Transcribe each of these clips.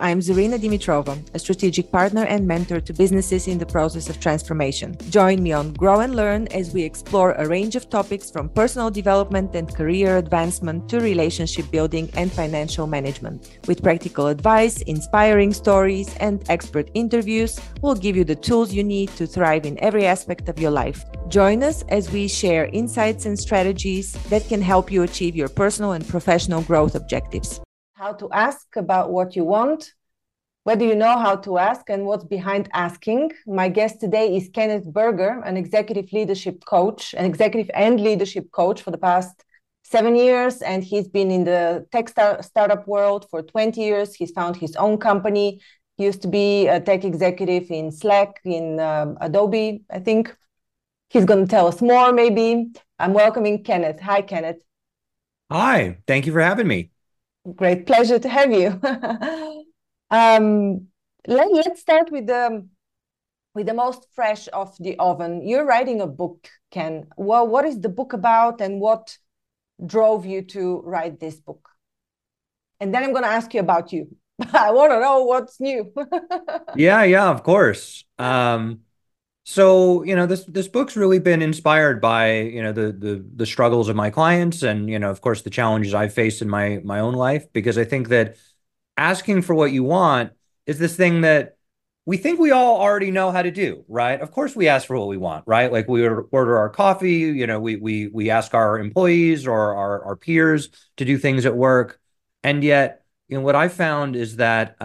I'm Zarina Dimitrova, a strategic partner and mentor to businesses in the process of transformation. Join me on Grow and Learn as we explore a range of topics from personal development and career advancement to relationship building and financial management. With practical advice, inspiring stories, and expert interviews, we'll give you the tools you need to thrive in every aspect of your life. Join us as we share insights and strategies that can help you achieve your personal and professional growth objectives. How to ask about what you want, whether you know how to ask and what's behind asking. My guest today is Kenneth Berger, an executive and leadership coach for the past 7 years. And he's been in the tech startup world for 20 years. He's founded his own company. He used to be a tech executive in Slack, in Adobe, I think. He's going to tell us more, maybe. I'm welcoming Kenneth. Hi, Kenneth. Hi, thank you for having me. Great pleasure to have you. Let's start with the most fresh of the oven. You're writing a book, Ken. Well, what is the book about and what drove you to write this book? And then I'm going to ask you about you. I want to know what's new. Yeah, of course. So, this book's really been inspired by, the struggles of my clients and, of course, the challenges I've faced in my own life, because I think that asking for what you want is this thing that we think we all already know how to do, right? Of course, we ask for what we want, right? Like we order our coffee, we ask our employees or our peers to do things at work. And yet, what I found is that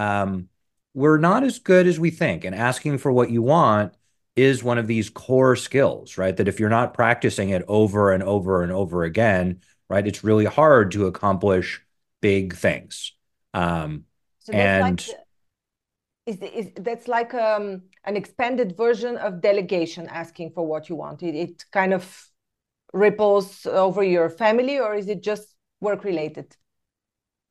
we're not as good as we think, and asking for what you want is one of these core skills, right? That if you're not practicing it over and over and over again, right, it's really hard to accomplish big things. So that's like an expanded version of delegation, asking for what you want. It kind of ripples over your family, or is it just work related?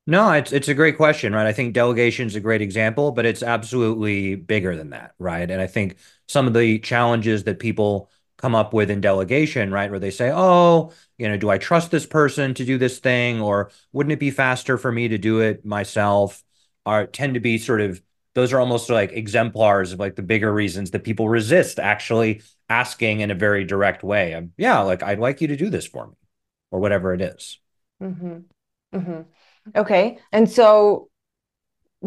No, it's a great question, right? I think delegation is a great example, but it's absolutely bigger than that, right? And I think some of the challenges that people come up with in delegation, right, where they say, oh, do I trust this person to do this thing, or wouldn't it be faster for me to do it myself? Tend to be sort of, those are almost like exemplars of like the bigger reasons that people resist actually asking in a very direct way. I'd like you to do this for me, or whatever it is. Mm-hmm. Mm-hmm. Okay, and so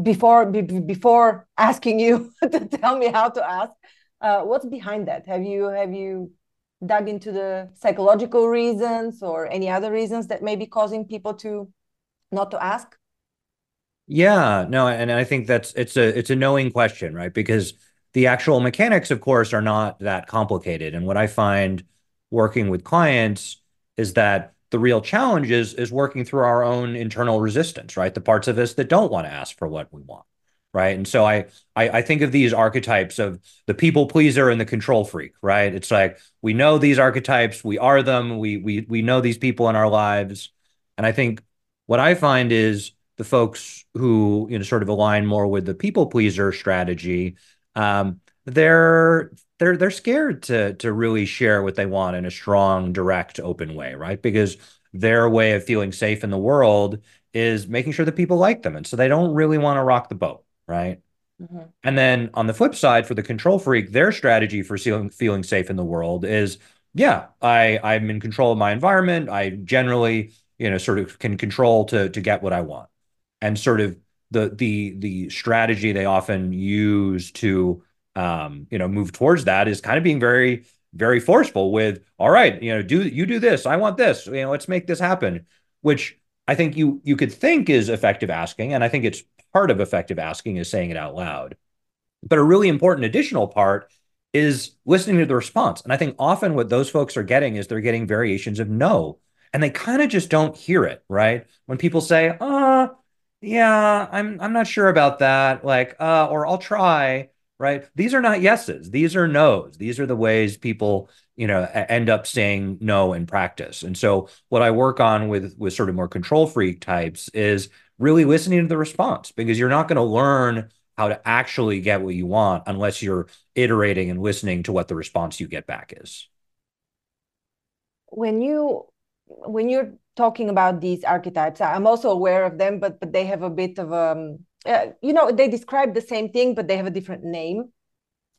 before asking you to tell me how to ask, what's behind that? Have you dug into the psychological reasons or any other reasons that may be causing people to not to ask? Yeah, no, and I think it's a knowing question, right? Because the actual mechanics, of course, are not that complicated. And what I find working with clients is that the real challenge is working through our own internal resistance, right? The parts of us that don't want to ask for what we want, right? And so I think of these archetypes of the people pleaser and the control freak, right? It's like, we know these archetypes, we are them, we know these people in our lives. And I think what I find is the folks who, sort of align more with the people pleaser strategy, they're scared to really share what they want in a strong, direct, open way, right? Because their way of feeling safe in the world is making sure that people like them. And so they don't really want to rock the boat, right? Mm-hmm. And then on the flip side, for the control freak, their strategy for feeling safe in the world is, I'm in control of my environment. I generally, sort of can control to get what I want. And sort of the strategy they often use to move towards that is kind of being very, very forceful with, all right, do this, I want this, let's make this happen, which I think you could think is effective asking. And I think it's part of effective asking is saying it out loud, but a really important additional part is listening to the response. And I think often what those folks are getting is they're getting variations of no, and they kind of just don't hear it, right? When people say, I'm not sure about that. Like, or I'll try. Right? These are not yeses. These are no's. These are the ways people, end up saying no in practice. And so what I work on with sort of more control freak types is really listening to the response, because you're not going to learn how to actually get what you want unless you're iterating and listening to what the response you get back is. When you're talking about these archetypes, I'm also aware of them, but they have a bit of you know, they describe the same thing, but they have a different name.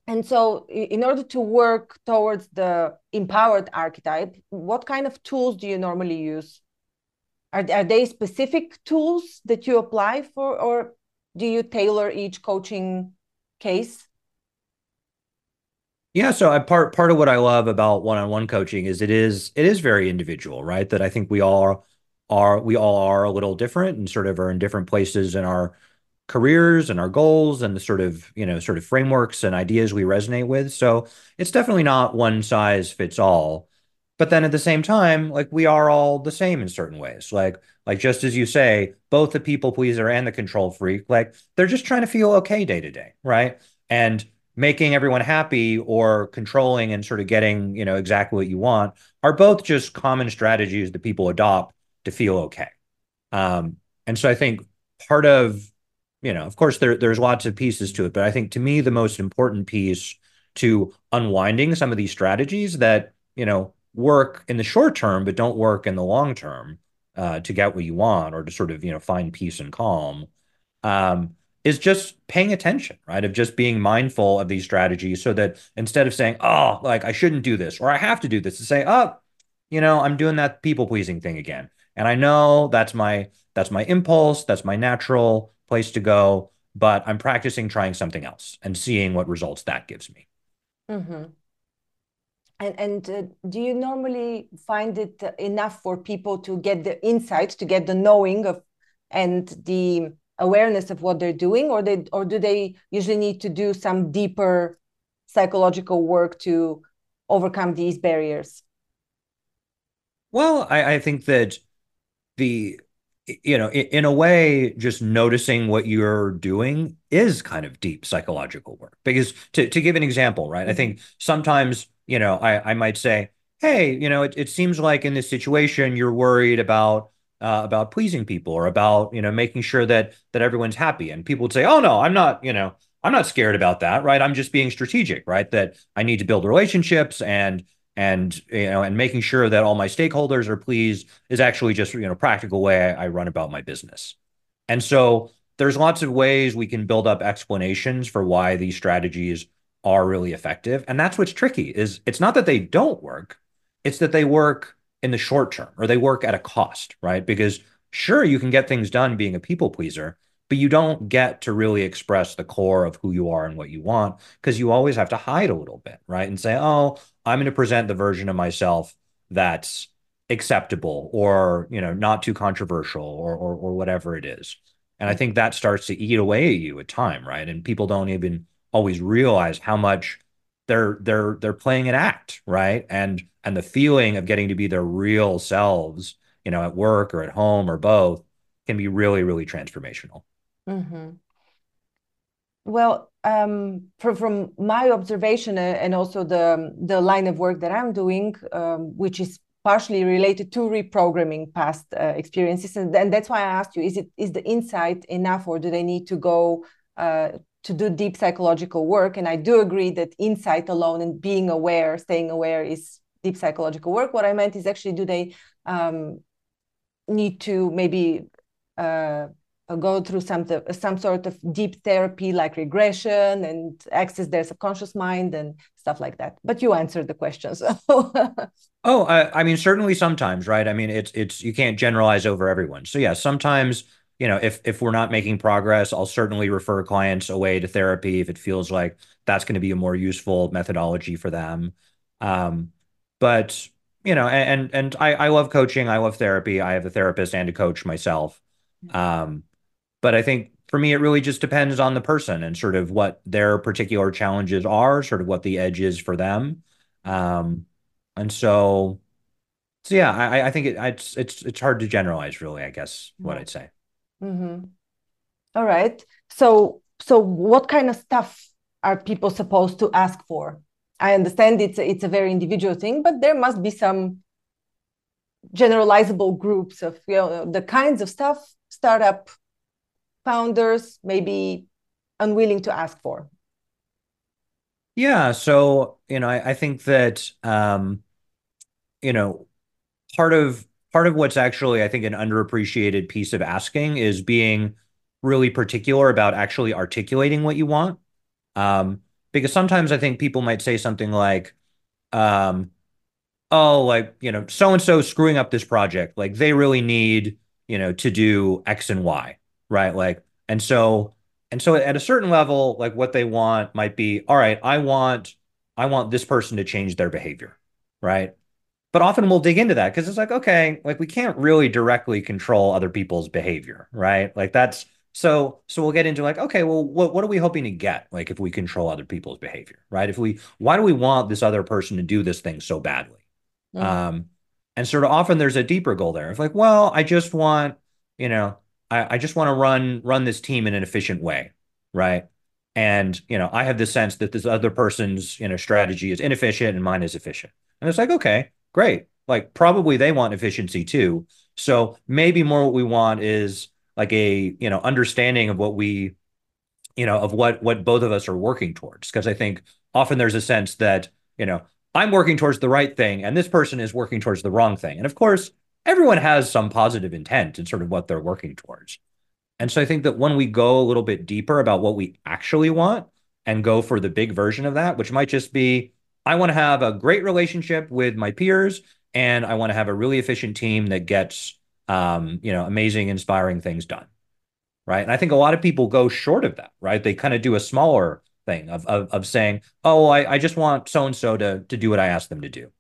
And so in order to work towards the empowered archetype, what kind of tools do you normally use? Are they specific tools that you apply for, or do you tailor each coaching case? Yeah, so part of what I love about one-on-one coaching is it is very individual, right? That I think we all are a little different and sort of are in different places in our careers and our goals and the sort of, you know, sort of frameworks and ideas we resonate with. So it's definitely not one size fits all. But then at the same time, like, we are all the same in certain ways. Like just as you say, both the people pleaser and the control freak, like, they're just trying to feel okay day to day, right? And making everyone happy or controlling and sort of getting, you know, exactly what you want are both just common strategies that people adopt to feel okay. And so I think part of, you know, of course there's lots of pieces to it, but I think to me, the most important piece to unwinding some of these strategies that, you know, work in the short term, but don't work in the long term to get what you want or to sort of, you know, find peace and calm is just paying attention, right? Of just being mindful of these strategies so that instead of saying, oh, like, I shouldn't do this, or I have to do this, to say, oh, you know, I'm doing that people pleasing thing again. And I know that's my impulse, that's my natural place to go, but I'm practicing trying something else and seeing what results that gives me. Mm-hmm. And do you normally find it enough for people to get the insights, to get the knowing of and the awareness of what they're doing, or do they usually need to do some deeper psychological work to overcome these barriers? Well, I think that in a way, just noticing what you're doing is kind of deep psychological work. Because to give an example, right? Mm-hmm. I think sometimes, you know, I might say, hey, you know, it seems like in this situation, you're worried about pleasing people or about, you know, making sure that everyone's happy. And people would say, oh, no, I'm not scared about that, right? I'm just being strategic, right? That I need to build relationships and you know, and making sure that all my stakeholders are pleased is actually just, you know, practical way I run about my business. And so there's lots of ways we can build up explanations for why these strategies are really effective. And that's what's tricky, is it's not that they don't work, it's that they work in the short term, or they work at a cost, right? Because sure, you can get things done being a people pleaser, but you don't get to really express the core of who you are and what you want, because you always have to hide a little bit, right? And say, oh, I'm going to present the version of myself that's acceptable, or, you know, not too controversial, or whatever it is. And I think that starts to eat away at you at time, right? And people don't even always realize how much they're playing an act, right? And the feeling of getting to be their real selves, you know, at work or at home or both, can be really, really transformational. Mm-hmm. Well, from my observation and also the line of work that I'm doing, which is partially related to reprogramming past experiences, and that's why I asked you: is the insight enough, or do they need to go to do deep psychological work? And I do agree that insight alone and being aware, staying aware, is deep psychological work. What I meant is actually, do they need to maybe go through some sort of deep therapy, like regression, and access their subconscious mind and stuff like that? But you answered the question. So. I mean, certainly sometimes, right? I mean, it's you can't generalize over everyone. So yeah, sometimes, you know, if we're not making progress, I'll certainly refer clients away to therapy if it feels like that's going to be a more useful methodology for them. But, you know, and I love coaching. I love therapy. I have a therapist and a coach myself. But I think for me, it really just depends on the person and sort of what their particular challenges are, sort of what the edge is for them. And so yeah, I think it's hard to generalize, really, I guess, what I'd say. Mm-hmm. All right. So what kind of stuff are people supposed to ask for? I understand it's a very individual thing, but there must be some generalizable groups of, you know, the kinds of stuff startup founders may be unwilling to ask for. Yeah. So, you know, I think that, you know, part of what's actually, I think, an underappreciated piece of asking is being really particular about actually articulating what you want. Because sometimes I think people might say something like, oh, like, you know, so-and-so screwing up this project, like they really need, you know, to do X and Y, right? Like, and so at a certain level, like what they want might be, all right, I want this person to change their behavior, right? But often we'll dig into that because it's like, okay, like we can't really directly control other people's behavior, right? Like that's, so we'll get into like, okay, well, what are we hoping to get? Like if we control other people's behavior, right? Why do we want this other person to do this thing so badly? Yeah. And sort of often there's a deeper goal there of like, well, I just want, you know, I just want to run this team in an efficient way, right? And, you know, I have this sense that this other person's, you know, strategy is inefficient and mine is efficient. And it's like, okay, great. Like probably they want efficiency too. So maybe more what we want is like a, you know, understanding of what we, you know, of what both of us are working towards. Because I think often there's a sense that, you know, I'm working towards the right thing and this person is working towards the wrong thing. And of course, everyone has some positive intent in sort of what they're working towards. And so I think that when we go a little bit deeper about what we actually want and go for the big version of that, which might just be, I want to have a great relationship with my peers and I want to have a really efficient team that gets, you know, amazing, inspiring things done, right? And I think a lot of people go short of that, right? They kind of do a smaller thing of saying, oh, I just want so-and-so to do what I asked them to do.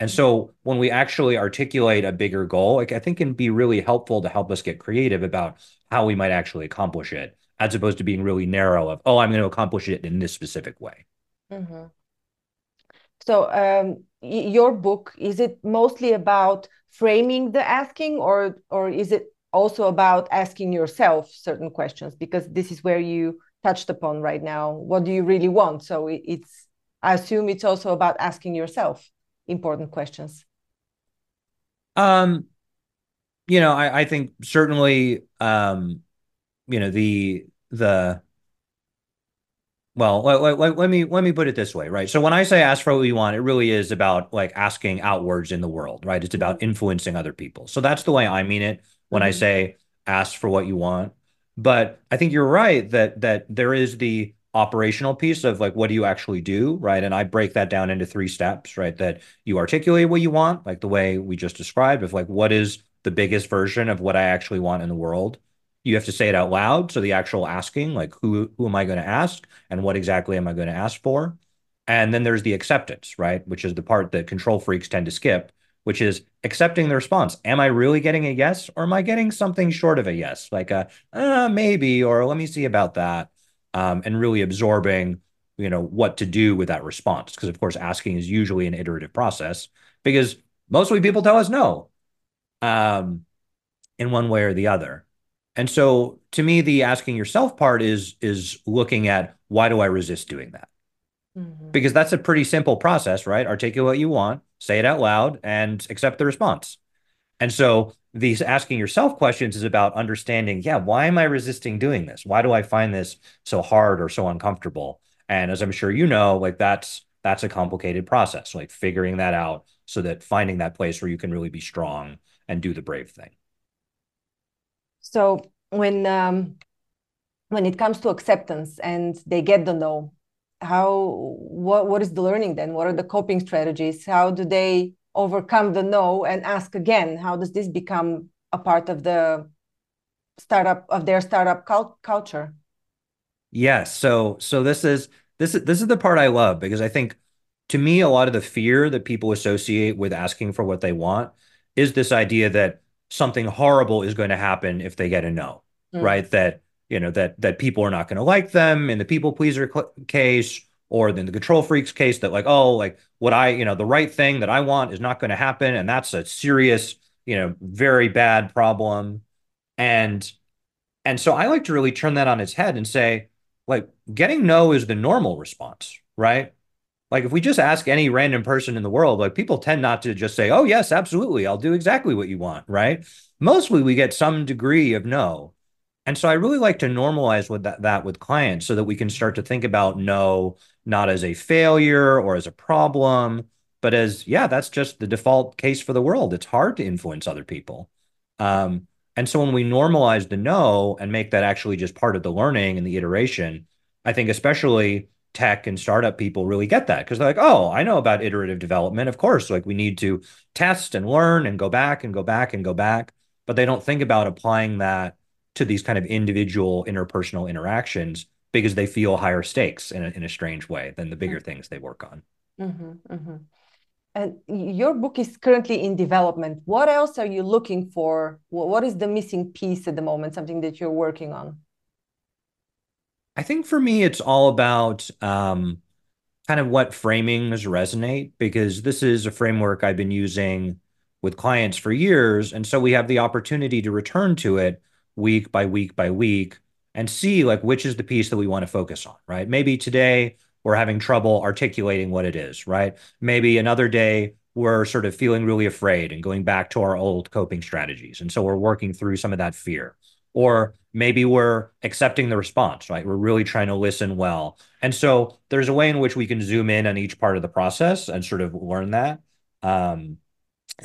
And so when we actually articulate a bigger goal, like I think it can be really helpful to help us get creative about how we might actually accomplish it, as opposed to being really narrow of, oh, I'm going to accomplish it in this specific way. Mm-hmm. So your book, is it mostly about framing the asking, or is it also about asking yourself certain questions? Because this is where you touched upon right now. What do you really want? So it's, I assume it's also about asking yourself important questions. You know, I think certainly, you know, well, let me put it this way, right? So when I say ask for what you want, it really is about like asking outwards in the world, right? It's about influencing other people. So that's the way I mean it when I say ask for what you want. But I think you're right that there is the operational piece of like, what do you actually do, right? And I break that down into 3 steps, right? That you articulate what you want, like the way we just described, of like, what is the biggest version of what I actually want in the world? You have to say it out loud. So the actual asking, like who am I going to ask and what exactly am I going to ask for? And then there's the acceptance, right? Which is the part that control freaks tend to skip, which is accepting the response. Am I really getting a yes? Or am I getting something short of a yes? Like a maybe, or let me see about that. And really absorbing, you know, what to do with that response. Because of course, asking is usually an iterative process because mostly people tell us no, in one way or the other. And so to me, the asking yourself part is looking at, why do I resist doing that? Mm-hmm. Because that's a pretty simple process, right? Articulate what you want, say it out loud, and accept the response. And so these asking yourself questions is about understanding, yeah, why am I resisting doing this? Why do I find this so hard or so uncomfortable? And as I'm sure you know, like that's a complicated process, like figuring that out so that finding that place where you can really be strong and do the brave thing. So when it comes to acceptance and they get the no, what is the learning then? What are the coping strategies? How do they overcome the no and ask again? How does this become a part of their startup culture? Yes. So this is the part I love, because I think to me, a lot of the fear that people associate with asking for what they want is this idea that something horrible is going to happen if they get a no, right? That, you know, that people are not going to like them in the people pleaser case, or in the control freaks case, that like, oh, like what I, you know, the right thing that I want is not going to happen. And that's a serious, you know, very bad problem. And so I like to really turn that on its head and say, like, getting no is the normal response, right? Like if we just ask any random person in the world, like people tend not to just say, oh, yes, absolutely, I'll do exactly what you want, right? Mostly we get some degree of no. And so I really like to normalize with that with clients so that we can start to think about no, not as a failure or as a problem, but as, yeah, that's just the default case for the world. It's hard to influence other people. And so when we normalize the no and make that actually just part of the learning and the iteration, I think especially tech and startup people really get that, because they're like, oh, I know about iterative development. Of course, like we need to test and learn and go back and go back and go back. But they don't think about applying that to these kind of individual interpersonal interactions because they feel higher stakes in a strange way than the bigger things they work on. Mm-hmm, mm-hmm. And your book is currently in development. What else are you looking for? What is the missing piece at the moment, something that you're working on? I think for me, it's all about kind of what framings resonate, because this is a framework I've been using with clients for years. And so we have the opportunity to return to it week by week by week and see like which is the piece that we want to focus on, right? Maybe today we're having trouble articulating what it is, right? Maybe another day we're sort of feeling really afraid and going back to our old coping strategies. And so we're working through some of that fear. Or maybe we're accepting the response, right? We're really trying to listen well. And so there's a way in which we can zoom in on each part of the process and sort of learn that. And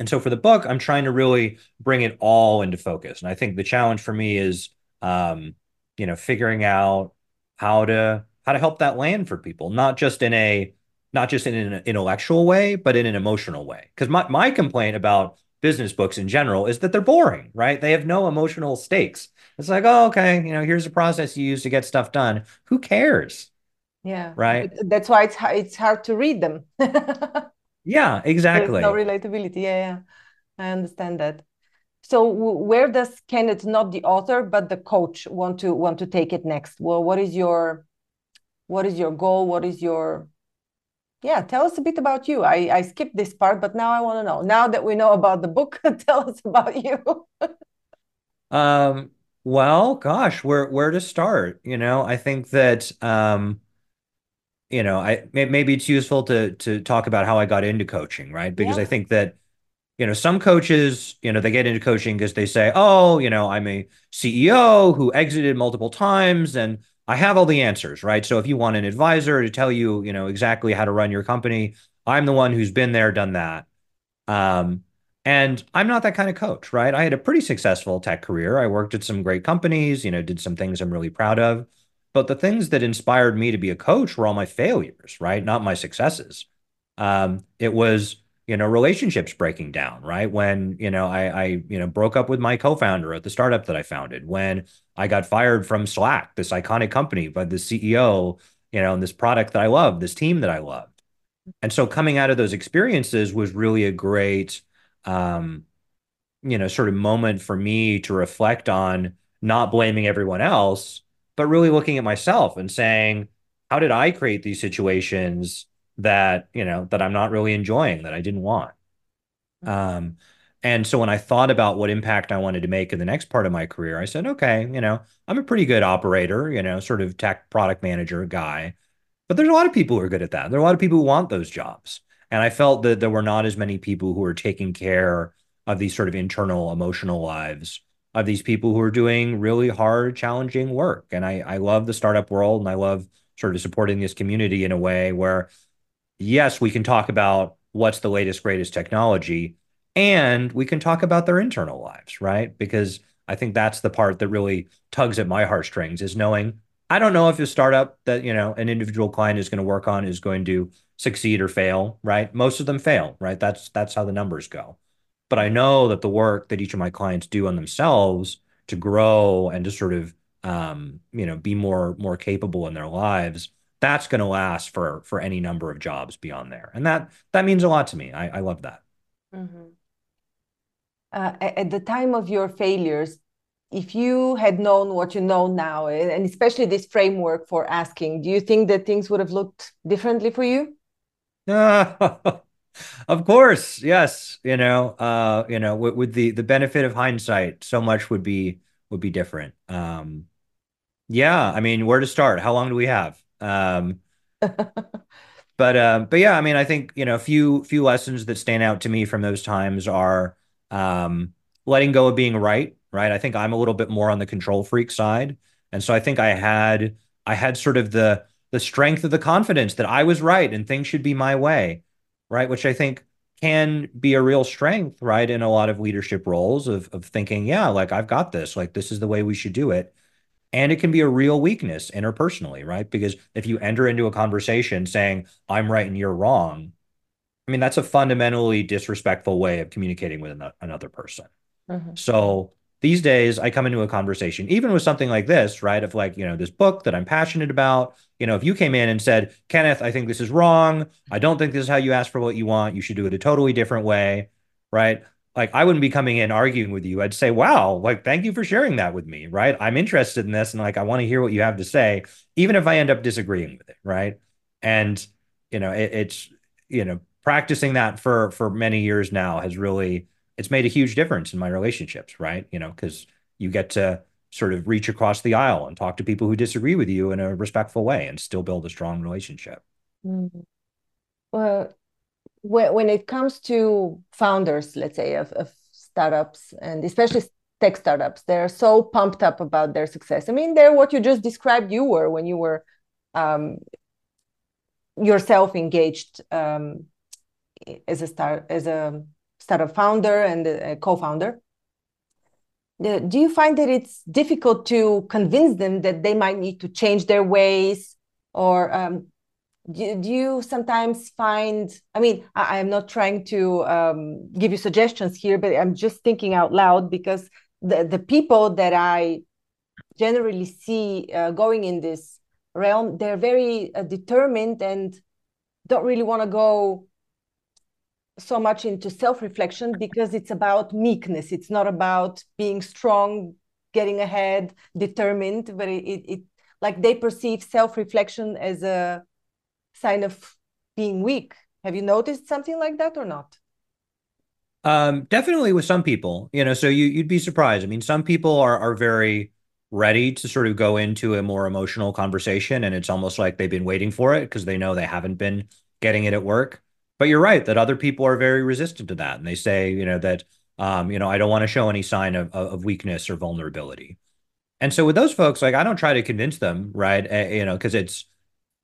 so for the book, I'm trying to really bring it all into focus. And I think the challenge for me is, figuring out how to help that land for people, not just in an intellectual way, but in an emotional way. Because my complaint about business books in general is that they're boring, right? They have no emotional stakes. It's like, oh, okay, here's a process you use to get stuff done. Who cares? Yeah. Right. That's why it's hard to read them. Yeah, exactly. There's no relatability. Yeah. I understand that. So where does Kenneth, not the author, but the coach, want to take it next? Well, what is your goal? Tell us a bit about you. I skipped this part, but now I want to know. Now that we know about the book, tell us about you. Well, gosh, where to start? I think that maybe it's useful to talk about how I got into coaching, right? Because I think that some coaches, they get into coaching because they say, oh, I'm a CEO who exited multiple times and I have all the answers, right? So if you want an advisor to tell you, exactly how to run your company, I'm the one who's been there, done that. And I'm not that kind of coach, right? I had a pretty successful tech career. I worked at some great companies, did some things I'm really proud of. But the things that inspired me to be a coach were all my failures, right? Not my successes. It was, relationships breaking down, right? When, I broke up with my co-founder at the startup that I founded, when I got fired from Slack, this iconic company, by the CEO, and this product that I loved, this team that I loved. And so coming out of those experiences was really a great, sort of moment for me to reflect on not blaming everyone else, but really looking at myself and saying, how did I create these situations that, that I'm not really enjoying, that I didn't want? And so when I thought about what impact I wanted to make in the next part of my career, I said, okay, I'm a pretty good operator, sort of tech product manager guy, but there's a lot of people who are good at that. There are a lot of people who want those jobs. And I felt that there were not as many people who are taking care of these sort of internal emotional lives of these people who are doing really hard, challenging work. And I love the startup world, and I love sort of supporting this community in a way where, yes, we can talk about what's the latest, greatest technology, and we can talk about their internal lives, right? Because I think that's the part that really tugs at my heartstrings, is knowing, I don't know if a startup that, an individual client is going to work on is going to succeed or fail, right? Most of them fail, right? That's how the numbers go. But I know that the work that each of my clients do on themselves to grow and to sort of, be more capable in their lives, that's going to last for any number of jobs beyond there. And that means a lot to me. I love that. Mm-hmm. At the time of your failures, if you had known what you know now, and especially this framework for asking, do you think that things would have looked differently for you? Of course. Yes. With the benefit of hindsight, so much would be different. Where to start? How long do we have? I think, a few lessons that stand out to me from those times are, letting go of being right. I think I'm a little bit more on the control freak side. And so I think I had sort of the strength of the confidence that I was right and things should be my way. Right. Which I think can be a real strength, right? In a lot of leadership roles of thinking, yeah, like I've got this, like this is the way we should do it. And it can be a real weakness interpersonally, right? Because if you enter into a conversation saying, I'm right and you're wrong, I mean, that's a fundamentally disrespectful way of communicating with another person. Mm-hmm. So these days I come into a conversation, even with something like this, right? Of like, you know, this book that I'm passionate about, you know, if you came in and said, Kenneth, I think this is wrong. I don't think this is how you ask for what you want. You should do it a totally different way, right? Like I wouldn't be coming in arguing with you. I'd say, wow, like, thank you for sharing that with me, right? I'm interested in this. And like, I want to hear what you have to say, even if I end up disagreeing with it, right? And, you know, it's, you know, practicing that for many years now has really, it's made a huge difference in my relationships, right? You know, because you get to sort of reach across the aisle and talk to people who disagree with you in a respectful way and still build a strong relationship. Mm-hmm. Well, when it comes to founders, let's say, of startups, and especially tech startups, they're so pumped up about their success. I mean, they're what you just described you were when you were yourself engaged as a startup founder and a co-founder. Do you find that it's difficult to convince them that they might need to change their ways? Or do you sometimes find, I mean, I'm not trying to give you suggestions here, but I'm just thinking out loud, because the people that I generally see going in this realm, they're very determined and don't really want to go so much into self-reflection, because it's about meekness. It's not about being strong, getting ahead, determined, but it like they perceive self-reflection as a sign of being weak. Have you noticed something like that or not? Definitely with some people, you know, so you'd be surprised. I mean, some people are very ready to sort of go into a more emotional conversation, and it's almost like they've been waiting for it because they know they haven't been getting it at work. But you're right that other people are very resistant to that. And they say, you know, that, you know, I don't want to show any sign of weakness or vulnerability. And so with those folks, like, I don't try to convince them, right? You know, because it's,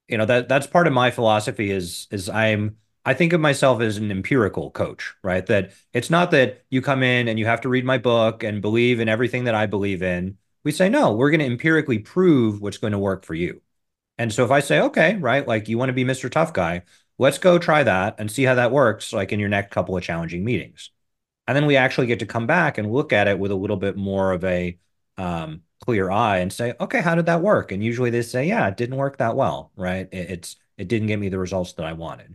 you know, that's part of my philosophy is I think of myself as an empirical coach, right? That it's not that you come in and you have to read my book and believe in everything that I believe in. We say, no, we're going to empirically prove what's going to work for you. And so if I say, okay, right, like you want to be Mr. Tough Guy, let's go try that and see how that works, like in your next couple of challenging meetings. And then we actually get to come back and look at it with a little bit more of a clear eye and say, okay, how did that work? And usually they say, yeah, it didn't work that well, right? It didn't get me the results that I wanted.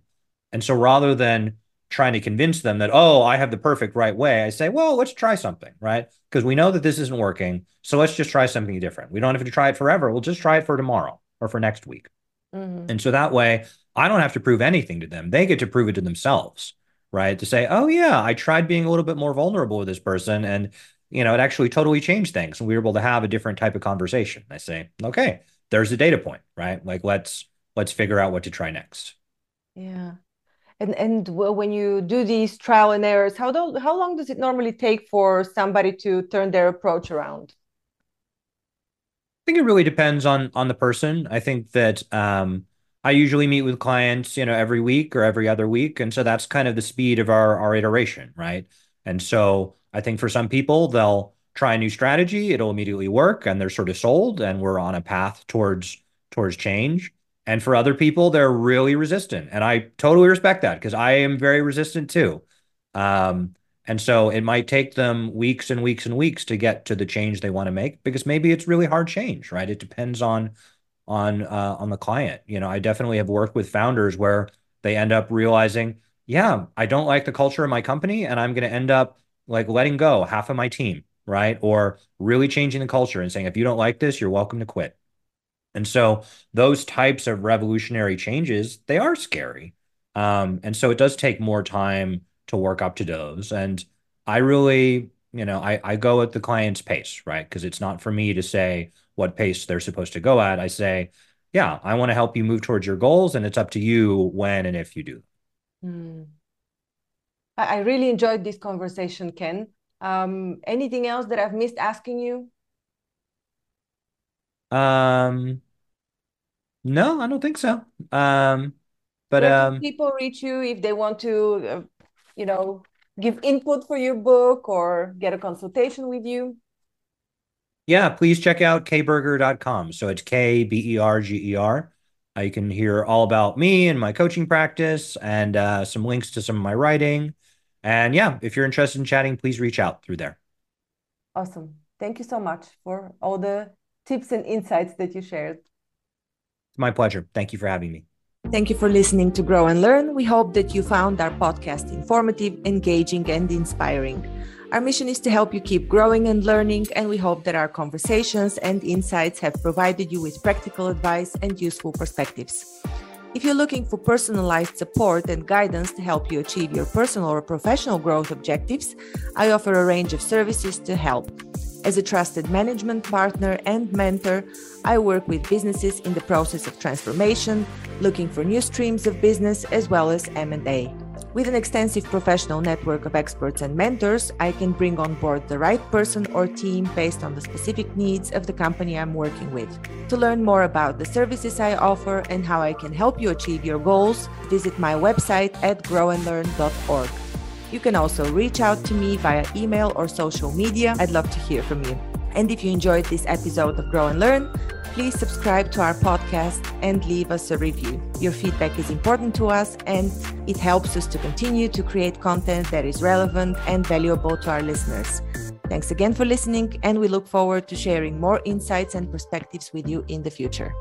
And so rather than trying to convince them that, oh, I have the perfect right way, I say, well, let's try something, right? Because we know that this isn't working. So let's just try something different. We don't have to try it forever. We'll just try it for tomorrow or for next week. Mm-hmm. And so that way, I don't have to prove anything to them. They get to prove it to themselves, right? To say, oh yeah, I tried being a little bit more vulnerable with this person and, you know, it actually totally changed things. And we were able to have a different type of conversation. I say, okay, there's a data point, right? Like, let's figure out what to try next. Yeah. And when you do these trial and errors, how long does it normally take for somebody to turn their approach around? I think it really depends on the person. I think that I usually meet with clients, you know, every week or every other week. And so that's kind of the speed of our iteration, right? And so I think for some people, they'll try a new strategy, it'll immediately work, and they're sort of sold, and we're on a path towards change. And for other people, they're really resistant. And I totally respect that, because I am very resistant too. And so it might take them weeks and weeks and weeks to get to the change they want to make, because maybe it's really hard change, right? It depends on the client. You know, I definitely have worked with founders where they end up realizing, yeah, I don't like the culture of my company, and I'm going to end up like letting go half of my team, right? Or really changing the culture and saying, if you don't like this, you're welcome to quit. And so those types of revolutionary changes, they are scary. And so it does take more time to work up to those. And I really, you know, I go at the client's pace, right? Because it's not for me to say what pace they're supposed to go at. I say, yeah, I want to help you move towards your goals, and it's up to you when and if you do. Mm. I really enjoyed this conversation, Ken. Anything else that I've missed asking you? No, I don't think so. But people reach you if they want to you know, give input for your book or get a consultation with you? Yeah, please check out kberger.com. So it's K-B-E-R-G-E-R. You can hear all about me and my coaching practice and some links to some of my writing. And yeah, if you're interested in chatting, please reach out through there. Awesome. Thank you so much for all the tips and insights that you shared. It's my pleasure. Thank you for having me. Thank you for listening to Grow and Learn. We hope that you found our podcast informative, engaging, and inspiring. Our mission is to help you keep growing and learning, and we hope that our conversations and insights have provided you with practical advice and useful perspectives. If you're looking for personalized support and guidance to help you achieve your personal or professional growth objectives, I offer a range of services to help. As a trusted management partner and mentor, I work with businesses in the process of transformation, looking for new streams of business as well as M&A. With an extensive professional network of experts and mentors, I can bring on board the right person or team based on the specific needs of the company I'm working with. To learn more about the services I offer and how I can help you achieve your goals, visit my website at growandlearn.org. You can also reach out to me via email or social media. I'd love to hear from you. And if you enjoyed this episode of Grow and Learn, please subscribe to our podcast and leave us a review. Your feedback is important to us and it helps us to continue to create content that is relevant and valuable to our listeners. Thanks again for listening, and we look forward to sharing more insights and perspectives with you in the future.